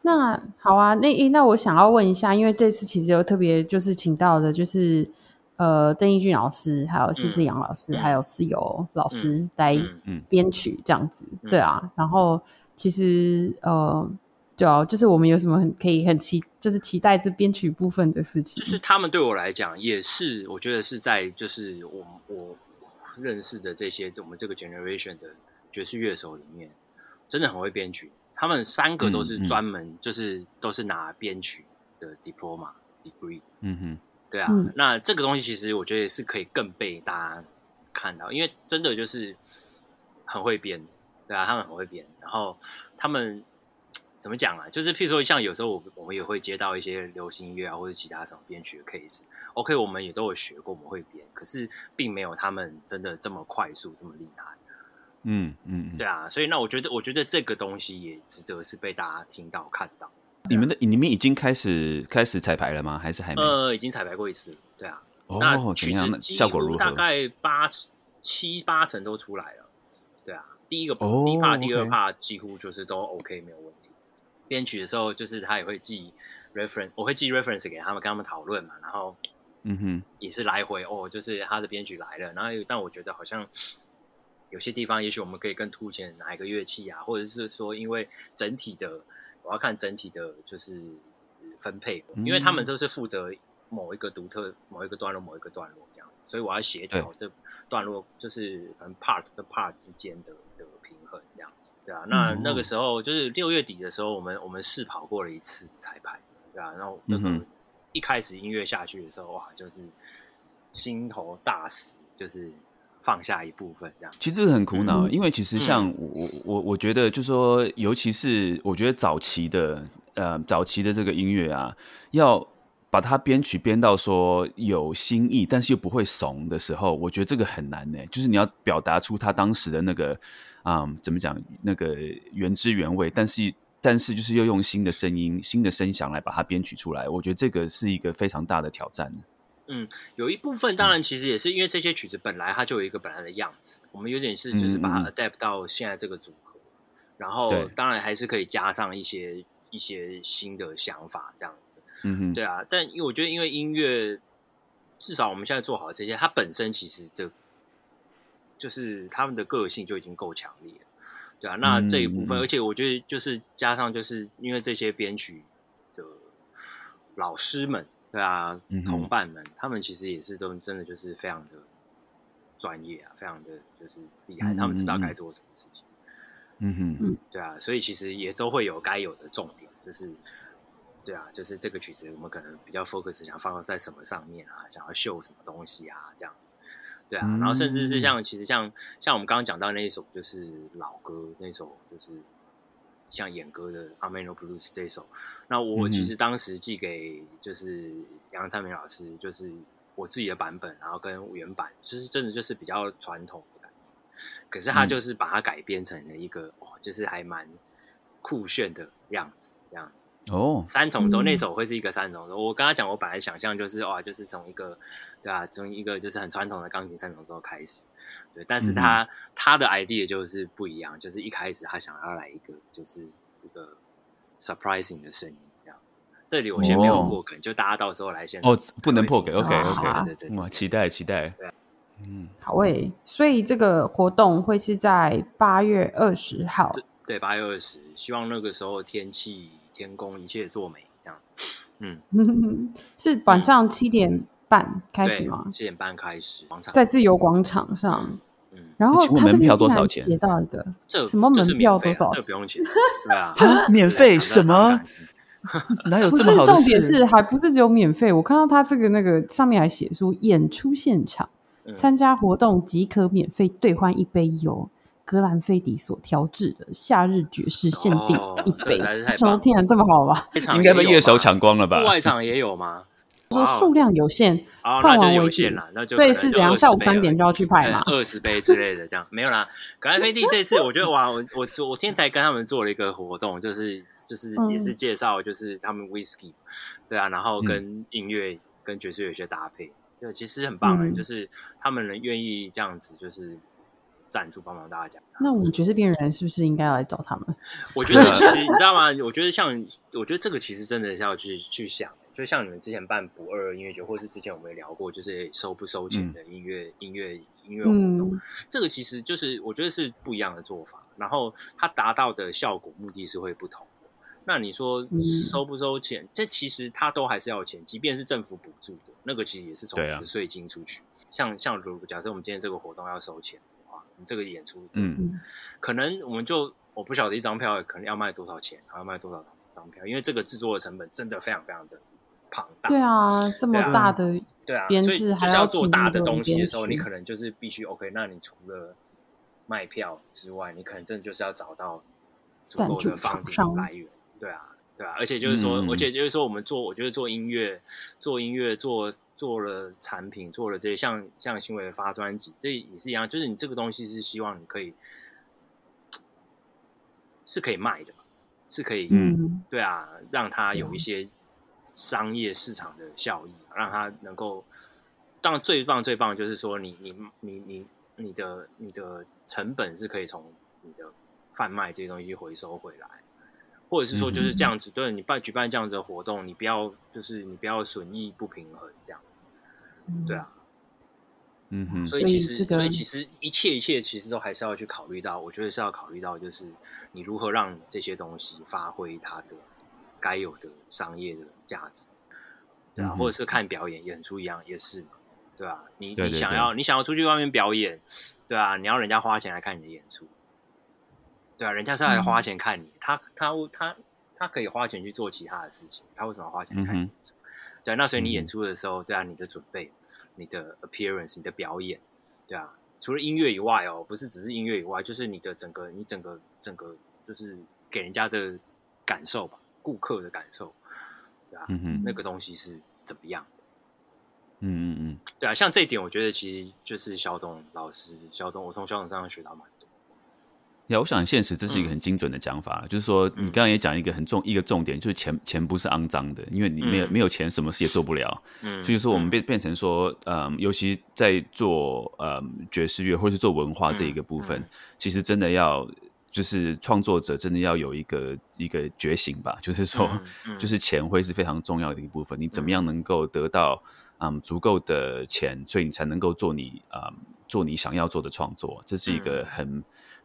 那好啊，那那我想要问一下，因为这次其实有特别就是请到的就是呃，郑义俊老师，还有谢志阳老师，嗯、还有思友老师来编曲这样子，嗯嗯、对啊。然后其实呃，对啊，就是我们有什么很可以很期就是期待这编曲部分的事情，就是他们对我来讲也是我觉得是在就是我我认识的这些我们这个 generation 的爵士乐手里面真的很会编曲，他们三个都是专门、嗯嗯、就是都是拿编曲的 diploma degree， 嗯哼，对啊、嗯、那这个东西其实我觉得是可以更被大家看到，因为真的就是很会编，对啊，他们很会编，然后他们怎么讲啊？就是譬如说，像有时候我我们也会接到一些流行音乐啊，或者其他什么编曲的 case。OK， 我们也都有学过，我们会编，可是并没有他们真的这么快速，这么厉害。嗯嗯，对啊，所以那我觉得，我觉得这个东西也值得是被大家听到看到。你们的你们已经开始开始彩排了吗？还是还没？呃，已经彩排过一次，对啊。哦，那曲子效果如何？大概八七八成都出来了，对啊。第一个、哦、第一 part、第二 part 几乎就是都 OK， 没有问题。编曲的时候，就是他也会寄 reference， 我会寄 reference 给他们，跟他们讨论嘛。然后，嗯哼，也是来回哦，就是他的编曲来了。然后，但我觉得好像有些地方，也许我们可以更凸显哪一个乐器啊，或者是说，因为整体的，我要看整体的，就是分配，因为他们都是负责某一个独特、某一个段落、某一个段落这样，所以我要协调这段落，就是反正 part 跟 part 之间的的平衡这样子。对啊，那那个时候就是六月底的时候，我们我们试跑过了一次彩排，对啊，然后那个一开始音乐下去的时候，哇，就是心头大石，就是放下一部分这样。其实很苦恼，因为其实像我、嗯、我我觉得，就是说，尤其是我觉得早期的呃早期的这个音乐啊，要把它编曲编到说有新意，但是又不会怂的时候，我觉得这个很难呢、欸。就是你要表达出他当时的那个，嗯，怎么讲，那个原汁原味，但是但是就是又用新的声音、新的声响来把它编曲出来，我觉得这个是一个非常大的挑战。嗯，有一部分当然其实也是因为这些曲子本来它就有一个本来的样子，我们有点是就是把它 adapt 到现在这个组合，嗯、然后当然还是可以加上一些一些新的想法这样子。嗯哼，对啊，但因为我觉得，因为音乐至少我们现在做好的这些，它本身其实的，就是他们的个性就已经够强烈了，对啊。那这一部分，嗯、而且我觉得就是加上，就是因为这些编曲的老师们，对啊，嗯、同伴们，他们其实也是都真的就是非常的专业啊，非常的就是厉害，嗯、他们知道该做什么事情。嗯哼，嗯对啊，所以其实也都会有该有的重点，就是。对啊，就是这个曲子，我们可能比较 focus 想放在什么上面啊，想要秀什么东西啊，这样子。对啊，嗯、然后甚至是像，其实像像我们刚刚讲到那一首，就是老歌那首，就是像演歌的《Armenian Blues》这首。那我其实当时寄给就是杨灿明老师，就是我自己的版本，然后跟原版，就是真的就是比较传统的感觉。可是他就是把它改编成了一个、嗯哦，就是还蛮酷炫的样子，这样子。哦，三重奏那首会是一个三重奏。我刚刚讲，我本来想象就是哇，就是从一个对啊，从一个就是很传统的钢琴三重奏开始，对。但是他、嗯、他的 idea 就是不一样，就是一开始他想要来一个就是一个 surprising 的声音这样。这里我先没有破梗，哦、就大家到时候来先哦，不能破梗 ，OK OK， 对对对，哇，期待期待，对啊、嗯，好诶、欸。所以这个活动会是在八月二十号，对，八月二十，希望那个时候天气。天公一切作美，这样，嗯，是晚上七点半开始吗？七点半开始，在自由广场上。嗯，嗯然后他这边竟然写到一个，这什么门票多少钱？这不用钱，对啊，免费什么？哪有这么好的事？不是，重点是还不是只有免费？我看到他这个那个上面还写出演出现场、嗯、参加活动即可免费兑换一杯油。格兰菲迪所调制的夏日爵士限定一杯，怎么听起来这么好吧？应该被乐手抢光了吧？外场也有吗？说数量有限，换完为止，所以是怎样？下午三点就要去派嘛？二十杯之类的，这样没有啦。格兰菲迪这次，我觉得哇，我我我今天才跟他们做了一个活动，就是就是也是介绍，就是他们 whisky， 对啊，然后跟音乐跟爵士有些搭配，对，其实很棒的，就是他们能愿意这样子，就是。赞助帮忙大家讲，那我们爵士边缘人是不是应该来找他们？我觉得其实你知道吗？我觉得像，我觉得这个其实真的是要去去想，就像你们之前办不二二音乐节，或是之前我们也聊过，就是收不收钱的音乐、嗯、音乐音乐活动，嗯、这个其实就是我觉得是不一样的做法，然后它达到的效果目的是会不同的，那你说收不收钱、嗯、这其实他都还是要钱，即便是政府补助的那个其实也是从你的税金出去、啊、像像如果假设我们今天这个活动要收钱的话，我们这个演出嗯，可能我们就我不晓得一张票可能要卖多少钱，还要卖多少张票，因为这个制作的成本真的非常非常的庞大。对啊，这么大的编制、嗯啊、所以就是要做大的东西的时候，你可能就是必须 OK， 那你除了卖票之外，你可能真的就是要找到足够的房地来源。对啊，对啊，而且就是说，嗯、而且就是说，我们做，我觉得做音乐，做音乐，做做了产品，做了这些，像像新伟发专辑，这也是一样，就是你这个东西是希望你可以是可以卖的，是可以，嗯，对啊，让它有一些商业市场的效益，嗯、让它能够，当然最棒最棒就是说你，你你你你你的你的成本是可以从你的贩卖这些东西回收回来。或者是说就是这样子，对，你办举办这样子的活动，你不要就是你不要损益不平衡这样子，对啊，嗯哼，所以其实所以其实一切一切其实都还是要去考虑到，我觉得是要考虑到就是你如何让这些东西发挥它的该有的商业的价值，对啊，或者是看表演演出一样也是，对啊，你你想要你想要出去外面表演，对啊，你要人家花钱来看你的演出。对啊，人家是来花钱看你，嗯、他他他他可以花钱去做其他的事情，他为什么花钱看你？嗯、对、啊，那所以你演出的时候，对啊，你的准备、你的 appearance、你的表演，对啊，除了音乐以外哦，不是只是音乐以外，就是你的整个、你整个、整个，就是给人家的感受吧，顾客的感受，对啊，嗯、那个东西是怎么样的？嗯嗯嗯，对啊，像这一点，我觉得其实就是小董老师，小董，我从小董身上学到蛮多。我想现实这是一个很精准的讲法、嗯、就是说你刚刚也讲一个很重一个重点，就是钱钱不是肮脏的，因为你没有、嗯、没有钱什么事也做不了、嗯、所以说我们 变, 变成说、呃、尤其在做、呃、爵士乐或是做文化这一个部分、嗯嗯、其实真的要就是创作者真的要有一个一个觉醒吧，就是说、嗯嗯、就是钱会是非常重要的一部分，你怎么样能够得到、嗯、足够的钱，所以你才能够做你、呃、做你想要做的创作，这是一个很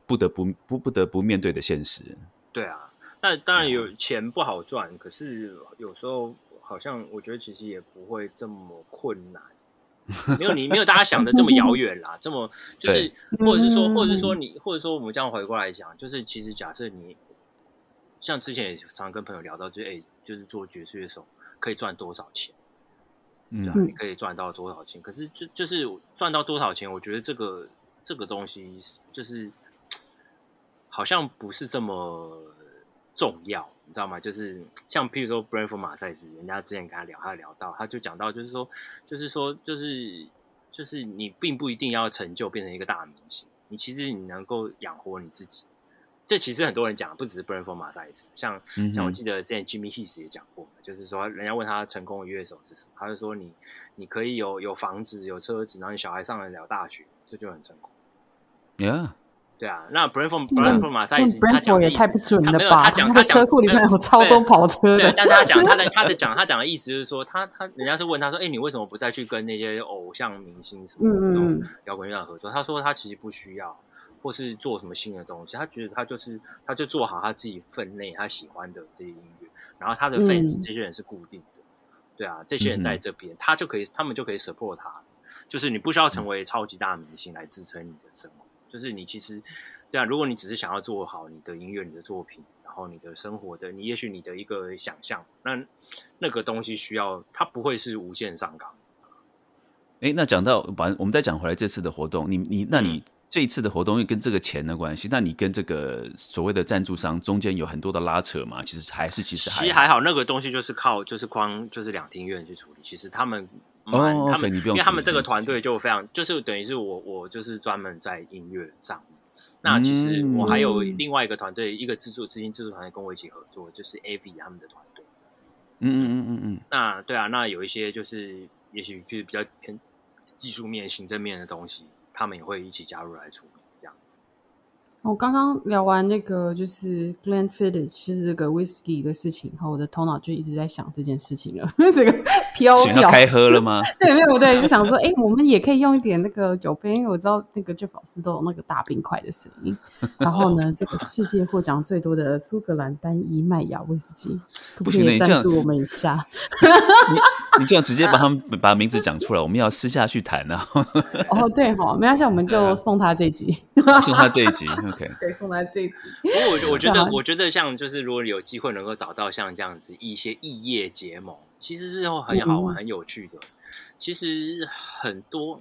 不得 不, 不, 不得不面对的现实。对啊，但当然有钱不好赚、嗯、可是有时候好像我觉得其实也不会这么困难没有你没有大家想的这么遥远啦这么就是或者是说或者是说你或者说我们这样回过来讲，就是其实假设你像之前也常跟朋友聊到就是、欸、就是做爵士乐手可以赚多少钱，嗯、啊，你可以赚到多少钱，可是就就是赚到多少钱，我觉得这个这个东西就是好像不是这么重要，你知道吗？就是像譬如说 Branford Marsalis， 人家之前跟他聊，他聊到，他就讲到，就是说，就是说，就是就是你并不一定要成就变成一个大明星，你其实你能够养活你自己。这其实很多人讲，不只是 Branford Marsalis， 像像我记得之前 Jimmy Heath 也讲过，就是说人家问他成功的乐手是什么，他就说你你可以有有房子有车子，然后你小孩上得了大学，这就很成功。Yeah。对啊，那 Branford Marsalis 他讲的意思，也太不准了吧，他没有他讲他讲车库里面有超多跑车的，对对，但是他讲他的他的讲他讲的意思就是说，他他人家是问他说，哎、欸，你为什么不再去跟那些偶像明星什么那种摇滚乐团合作？他说他其实不需要，或是做什么新的东西，他觉得他就是他就做好他自己分内他喜欢的这些音乐，然后他的 fans、嗯、这些人是固定的，对啊，这些人在这边，他就可以他们就可以 support 他，就是你不需要成为超级大明星来支撑你的生活。就是你其实，对啊，如果你只是想要做好你的音乐、你的作品，然后你的生活的，你也许你的一个想象，那那个东西需要，它不会是无限上纲。哎，那讲到，把我们再讲回来这次的活动，你你那你这一次的活动跟这个钱的关系，那你跟这个所谓的赞助商中间有很多的拉扯嘛？其实还是其实还好其实还好，那个东西就是靠就是框就是两厅院去处理，其实他们。哦、oh, ，他们 okay, 因为他们这个团队就非常，就是等于是我我就是专门在音乐上面。那其实我还有另外一个团队，嗯、一个制作资金制作团队跟我一起合作，就是 Avi 他们的团队。嗯嗯嗯嗯那对啊，那有一些就是也许就是比较偏技术面、行政面的东西，他们也会一起加入来处理这样子。我刚刚聊完那个就是 Glenfiddich 就是这个 whisky 的事情后，我的头脑就一直在想这件事情了。这个飘想要开喝了吗？对，没有，对，就想说，哎、欸，我们也可以用一点那个酒杯，因为我知道那个 Jeff 老师都有那个大冰块的声音。然后呢，这个世界获奖最多的苏格兰单一麦芽威士忌，可不可以赞助我们一下？你这样直接把他们把名字讲出来，我们要私下去谈啊。哦，对哈、哦，没关系，我们就送他这一集，送他这一集 ，OK， 对，送他这一集。不过我觉得，我觉得像就是如果有机会能够找到像这样子一些异业结盟，其实是很好玩、嗯、很有趣的。其实很多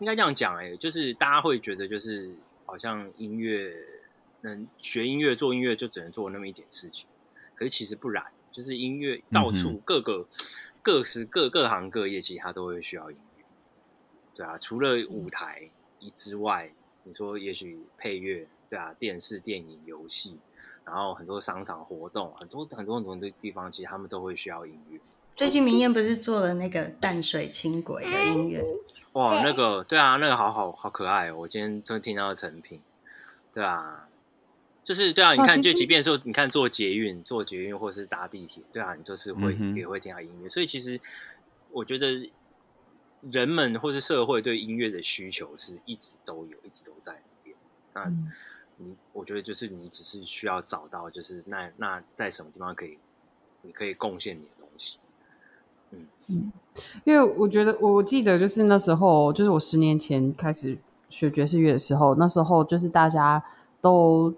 应该这样讲、欸，哎，就是大家会觉得就是好像音乐能学音乐做音乐就只能做那么一点事情，可是其实不然，就是音乐到处各个。嗯各时各各行各业，其实他都会需要音乐，对啊，除了舞台之外，你说也许配乐，对啊，电视、电影、游戏，然后很多商场活动，很多很多很多的地方，其实他们都会需要音乐。最近明谚不是做了那个淡水轻轨的音乐？哇，那个对啊，那个好好好可爱哦！我今天都听到成品，对啊，就是对啊，你看，就即便说你看坐捷运、坐捷运或是搭地铁，对啊，你就是会、嗯、也会听到音乐。所以其实我觉得人们或是社会对音乐的需求是一直都有，一直都在那边。那你、嗯、我觉得就是你只是需要找到，就是那那在什么地方可以，你可以贡献你的东西。嗯嗯，因为我觉得我记得就是那时候，就是我十年前开始学爵士乐的时候，那时候就是大家都。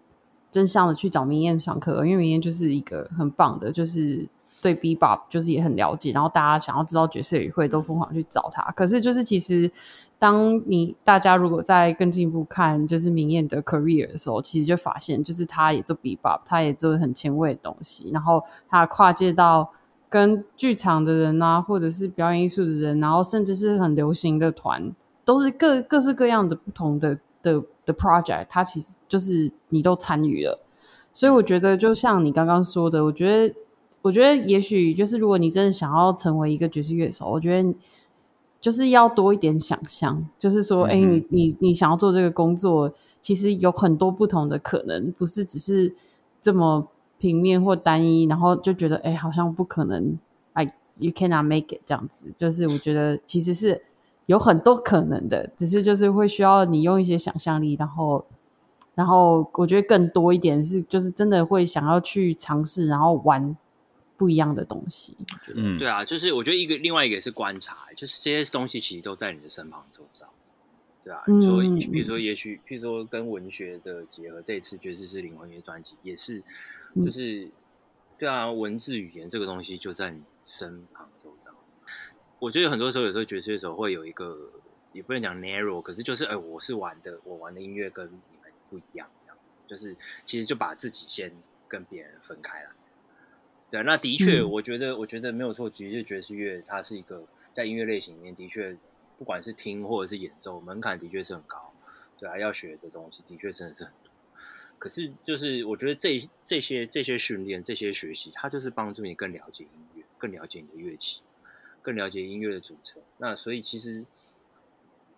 真相的去找明谚上课，因为明谚就是一个很棒的，就是对 Bebop 就是也很了解，然后大家想要知道爵士乐会都疯狂去找他。可是就是其实当你大家如果再更进一步看就是明谚的 career 的时候，其实就发现就是他也做 Bebop， 他也做很前卫的东西，然后他跨界到跟剧场的人啊，或者是表演艺术的人，然后甚至是很流行的团，都是各各式各样的不同的的的 project， 它其实就是你都参与了。所以我觉得就像你刚刚说的，我觉得我觉得也许就是如果你真的想要成为一个爵士乐手，我觉得就是要多一点想象，就是说哎、嗯欸，你你你想要做这个工作，其实有很多不同的可能，不是只是这么平面或单一，然后就觉得哎、欸，好像不可能 like you cannot make it 这样子。就是我觉得其实是有很多可能的，只是就是会需要你用一些想象力，然后然后我觉得更多一点是就是真的会想要去尝试，然后玩不一样的东西。嗯，对啊，就是我觉得一个另外一个也是观察，就是这些东西其实都在你的身旁周遭，对啊，你说比如说也许比如说跟文学的结合，这次爵士是灵魂乐专辑也是就是、嗯、对啊，文字语言这个东西就在你身旁。我觉得很多时候，有时候爵士乐手会有一个，也不能讲 narrow， 可是就是，哎、欸，我是玩的，我玩的音乐跟你们不一样，就是其实就把自己先跟别人分开来。对、啊，那的确，我觉得，我觉得没有错，其实爵士乐它是一个在音乐类型里面，的确不管是听或者是演奏，门槛的确是很高，对啊，要学的东西的确真的是很多。可是就是我觉得这这些这些训练、这些学习，它就是帮助你更了解音乐，更了解你的乐器。更了解音乐的组成，那所以其实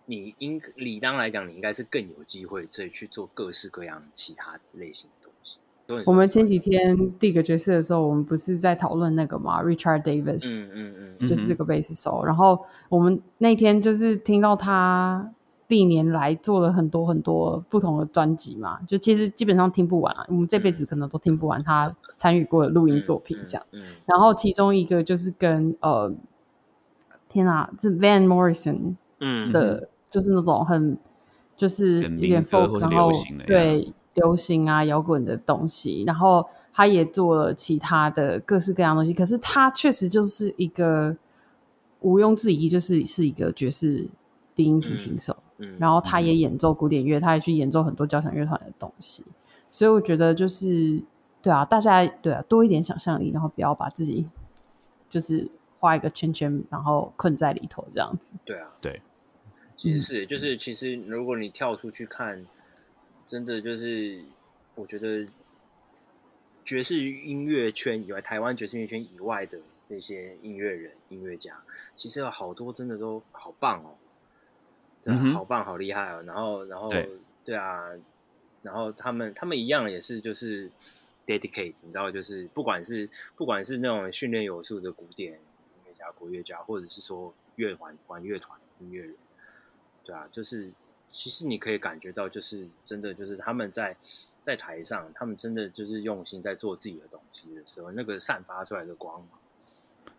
你应理当来讲，你应该是更有机会再去做各式各样其他类型的东西。我们前几天第一个爵士的时候，我们不是在讨论那个嘛 ，Richard Davis， 嗯嗯嗯，就是这个贝斯手。然后我们那天就是听到他历年来做了很多很多不同的专辑嘛，就其实基本上听不完啊，我们这辈子可能都听不完他参与过的录音作品这样。嗯嗯嗯、然后其中一个就是跟呃。天啊，是 Van Morrison 的、嗯，就是那种很就是有点 folk， 然后对流行啊摇滚的东西，然后他也做了其他的各式各样的东西，可是他确实就是一个毋庸置疑，就是是一个爵士低音提琴手、嗯嗯，然后他也演奏古典乐，他也去演奏很多交响乐团的东西，所以我觉得就是对啊，大家对啊多一点想象力，然后不要把自己就是。画一个圈圈，然后困在里头，这样子。对啊，对，其实是就是，其实如果你跳出去看，真的就是，我觉得爵士音乐圈以外，台湾爵士音乐圈以外的那些音乐人、音乐家，其实有好多真的都好棒哦，真的好棒、好厉害哦。然后，然后，对，对啊，然后他们他们一样也是就是 dedicate， 你知道，就是不管是不管是那种训练有素的古典。活乐家，或者是说乐玩玩乐团音乐人，对啊，就是其实你可以感觉到，就是真的就是他们在在台上，他们真的就是用心在做自己的东西的时候，那个散发出来的光芒。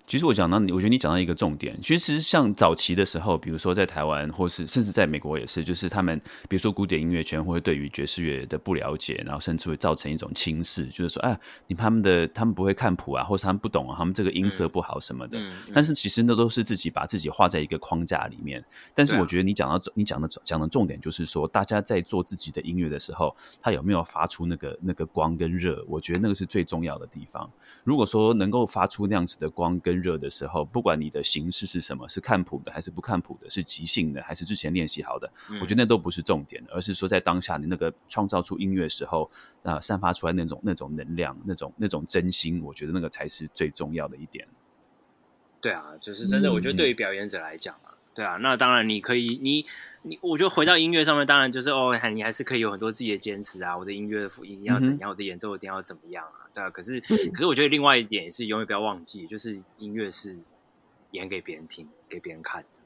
其实我讲到，我觉得你讲到一个重点。其实像早期的时候，比如说在台湾，或是甚至在美国也是，就是他们比如说古典音乐圈，会对于爵士乐的不了解，然后甚至会造成一种轻视，就是说，啊，你他们的他们不会看谱啊，或是他们不懂啊，他们这个音色不好什么的。嗯嗯嗯、但是其实那都是自己把自己画在一个框架里面。但是我觉得你讲到、啊、你讲的讲的重点就是说，大家在做自己的音乐的时候，他有没有发出那个那个光跟热？我觉得那个是最重要的地方。如果说能够发出那样子的光跟热的时候，不管你的形式是什么，是看谱的还是不看谱的，是即兴的还是之前练习好的、嗯、我觉得那都不是重点，而是说在当下你那个创造出音乐的时候、呃、散发出来那种那种能量，那种那种真心，我觉得那个才是最重要的一点。对啊，就是真的、嗯、我觉得对于表演者来讲啊，对啊，那当然你可以你你我觉得回到音乐上面，当然就是哦，你还是可以有很多自己的坚持啊，我的音乐一定要怎样、嗯、我的演奏一定要怎么样啊，对啊，可是可是我觉得另外一点是永远不要忘记，就是音乐是演给别人听给别人看的。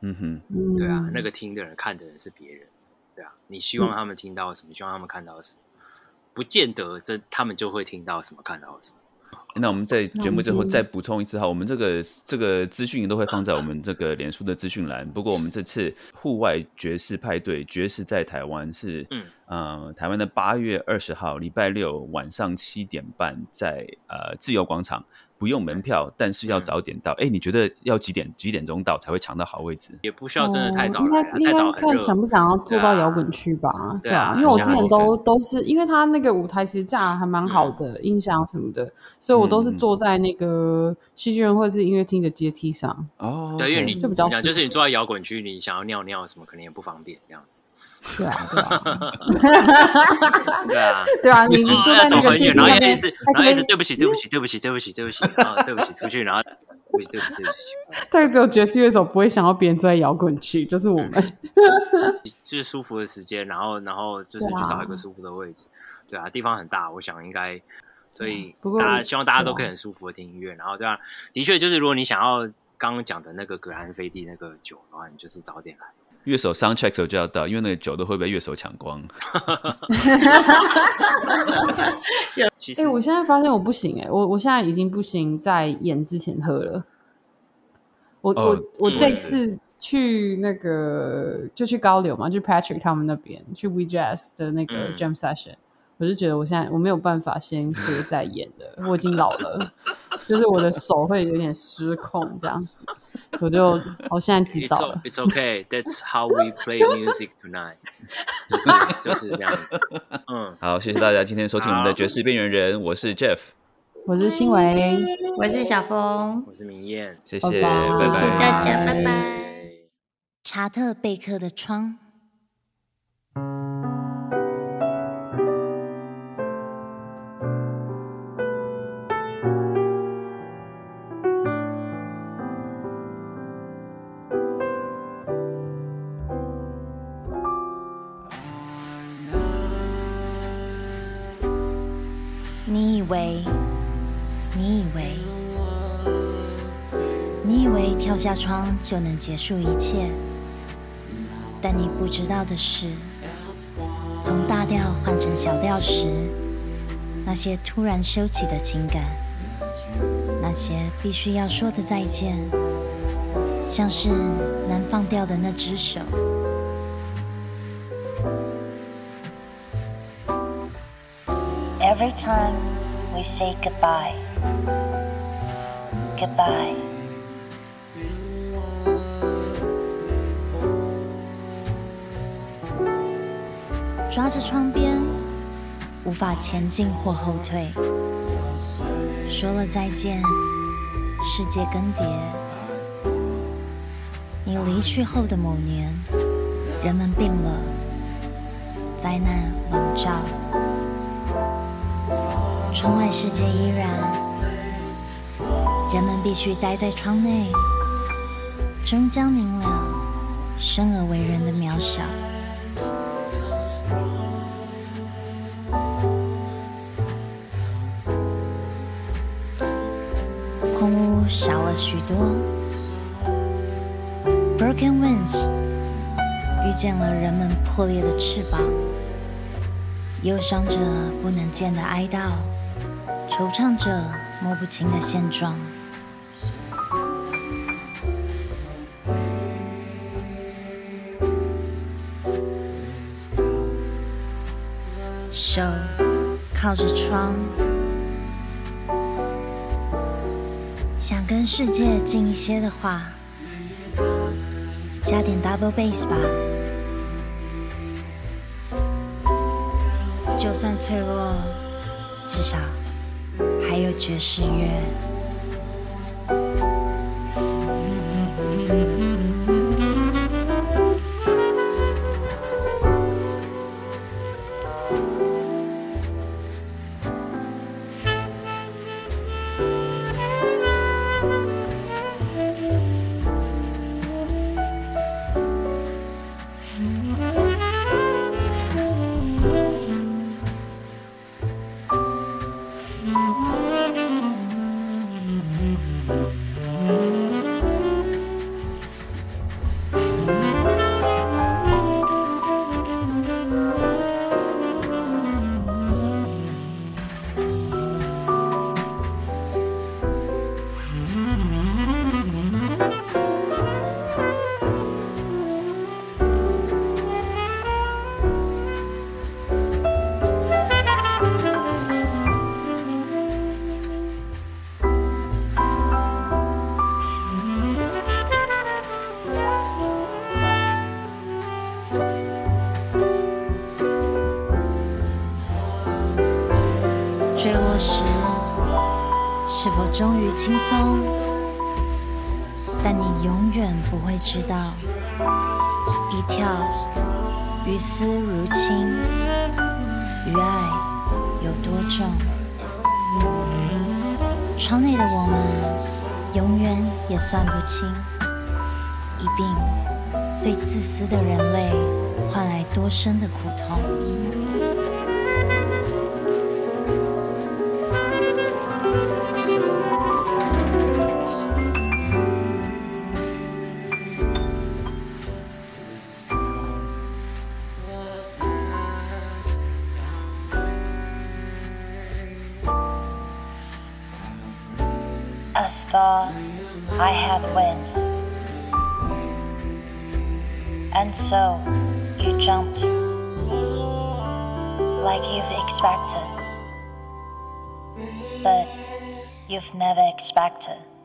嗯哼，对啊，那个听的人看的人是别人，对啊，你希望他们听到什么，希望他们看到什么，不见得这他们就会听到什么看到什么。那我们在节目之后再补充一次哈，我们这个这个资讯都会放在我们这个脸书的资讯栏。不过我们这次户外爵士派对，爵士在台湾是，嗯、呃，台湾的八月二十号礼拜六晚上七点半在呃自由广场，不用门票，但是要早点到。哎、嗯欸，你觉得要几点几点钟到才会抢到好位置？也不需要真的太早来、啊，太早很热。想不想要坐到摇滚区吧？对 啊, 對 啊, 對啊，因为我之前都都是因为他那个舞台其实架还蛮好的，嗯、音响什么的，所以我都是坐在那个戏剧院或是音乐厅的阶梯上。哦、嗯，对，因为你就比较就是你坐在摇滚区，你想要尿尿什么，可能也不方便这样子。对啊，对啊，对啊，对啊！你坐在那个阶梯，然后一直，然后一直对不起，对不起，对不起，对不起，对不起，啊，对不起，出去，然后对不起，对不起，对不起。但只有爵士乐手不会想要别人坐在摇滚区，就是我们，就是舒服的时间，然后，然后就是去找一个舒服的位置。对啊，地方很大，我想应该，所以大家希望大家都可以很舒服的听音乐。然后，对啊，的确就是，如果你想要刚刚讲的那个格兰菲迪那个酒的话，你就是早点来。乐手 sound check 时候就要到，因为那个酒都会被乐手抢光。其实、欸，我现在发现我不行哎、欸，我我现在已经不行，在演之前喝了。我、哦、我我这次去那个、嗯、就去高流嘛，就 Patrick 他们那边去 We Jazz 的那个 Jam Session，、嗯、我就觉得我现在我没有办法先喝再演了，我已经老了，就是我的手会有点失控这样子。我就我现在知道了 It's okay, that's how we play music tonight 、就是、就是这样子、嗯、好，谢谢大家今天收听我们的爵士边缘人，我是 Jeff， 我是新维，我是小峰，我是明燕，谢谢，拜拜，谢谢大家，拜拜。查特贝克的窗，你以为，你以为，你以为跳下窗就能结束一切，但你不知道的是，从大调换成小调时，那些突然休息的情感，那些必须要说的再见，像是难放掉的那只手。Every time we say goodbye, goodbye.抓着窗边，无法前进或后退。说了再见，世界更迭。你离去后的某年，人们病了，灾难笼罩。窗外世界依然，人们必须待在窗内，终将明了生而为人的渺小。动物少了许多 ，broken wings 遇见了人们破裂的翅膀，忧伤着不能见的哀悼，惆怅着摸不清的现状。手靠着窗，想跟世界近一些的话，加点 double bass 吧。就算脆弱，至少还有爵士乐。终于轻松，但你永远不会知道，一跳，于思如轻，于爱有多重。窗内的我们，永远也算不清，一并对自私的人类换来多深的苦痛。I had wings, and so you jumped like you've expected, but you've never expected.